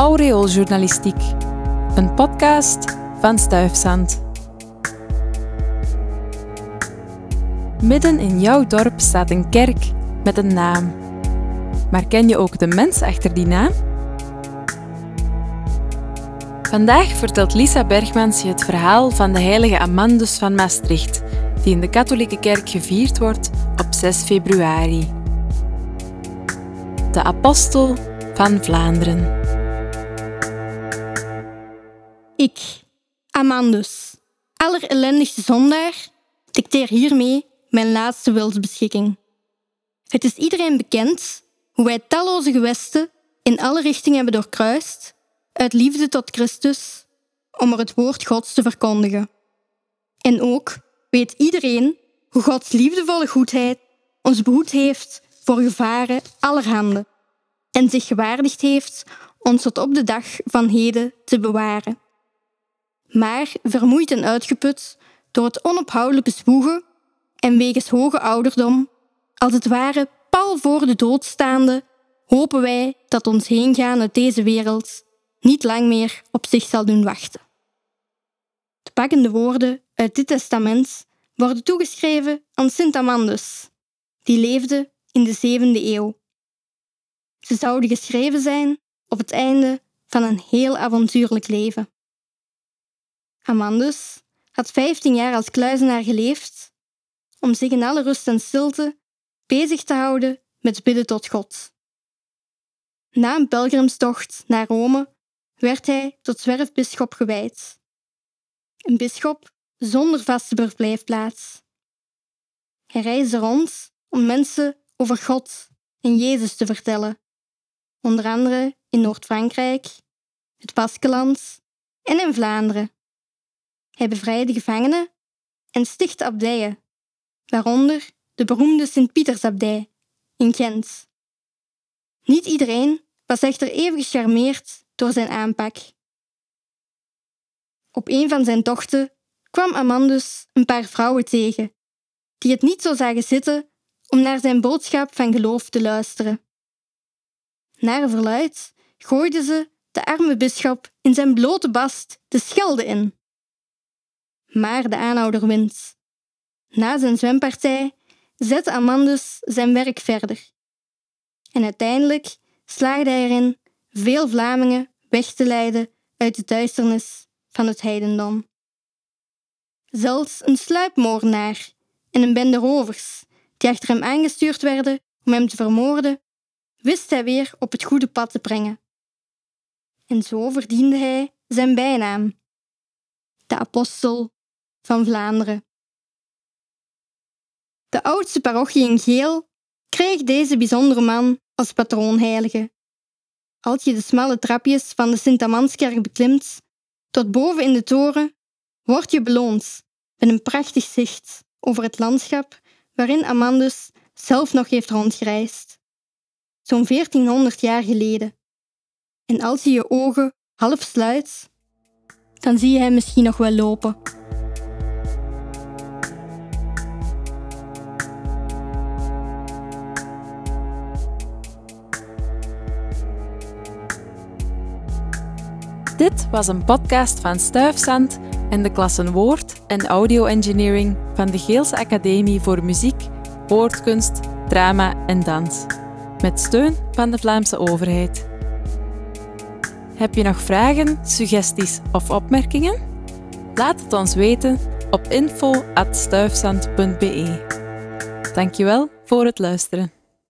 Aureooljournalistiek, een podcast van Stuifzand. Midden in jouw dorp staat een kerk met een naam. Maar ken je ook de mens achter die naam? Vandaag vertelt Lisa Bergmans je het verhaal van de heilige Amandus van Maastricht, die in de katholieke kerk gevierd wordt op 6 februari. De apostel van Vlaanderen. Ik, Amandus, allerelendigste zondaar, dicteer hiermee mijn laatste wilsbeschikking. Het is iedereen bekend hoe wij talloze gewesten in alle richtingen hebben doorkruist, uit liefde tot Christus, om er het woord Gods te verkondigen. En ook weet iedereen hoe Gods liefdevolle goedheid ons behoed heeft voor gevaren allerhande en zich gewaardigd heeft ons tot op de dag van heden te bewaren. Maar vermoeid en uitgeput door het onophoudelijke zwoegen en wegens hoge ouderdom, als het ware pal voor de dood staande, hopen wij dat ons heengaan uit deze wereld niet lang meer op zich zal doen wachten. De pakkende woorden uit dit testament worden toegeschreven aan Sint-Amandus, die leefde in de 7e eeuw. Ze zouden geschreven zijn op het einde van een heel avontuurlijk leven. Amandus had 15 jaar als kluizenaar geleefd om zich in alle rust en stilte bezig te houden met bidden tot God. Na een pelgrimstocht naar Rome werd hij tot zwerfbisschop gewijd. Een bisschop zonder vaste verblijfplaats. Hij reisde rond om mensen over God en Jezus te vertellen, onder andere in Noord-Frankrijk, het Baskenland en in Vlaanderen. Hij bevrijdde gevangenen en stichtte abdijen, waaronder de beroemde Sint-Pietersabdij in Gent. Niet iedereen was echter even gecharmeerd door zijn aanpak. Op een van zijn tochten kwam Amandus een paar vrouwen tegen, die het niet zo zagen zitten om naar zijn boodschap van geloof te luisteren. Naar verluid gooiden ze de arme bisschop in zijn blote bast de schelde in. Maar de aanhouder wint. Na zijn zwempartij zette Amandus zijn werk verder. En uiteindelijk slaagde hij erin veel Vlamingen weg te leiden uit de duisternis van het heidendom. Zelfs een sluipmoordenaar en een bende rovers die achter hem aangestuurd werden om hem te vermoorden, wist hij weer op het goede pad te brengen. En zo verdiende hij zijn bijnaam, de apostel van Vlaanderen. De oudste parochie in Geel kreeg deze bijzondere man als patroonheilige. Als je de smalle trapjes van de Sint-Amandskerk beklimt, tot boven in de toren, word je beloond met een prachtig zicht over het landschap waarin Amandus zelf nog heeft rondgereisd. Zo'n 1400 jaar geleden. En als je je ogen half sluit, dan zie je hem misschien nog wel lopen. Dit was een podcast van Stuifzand en de klassen Woord en Audio Engineering van de Geelse Academie voor Muziek, Woordkunst, Drama en Dans, met steun van de Vlaamse overheid. Heb je nog vragen, suggesties of opmerkingen? Laat het ons weten op info@stuifzand.be. Dankjewel voor het luisteren.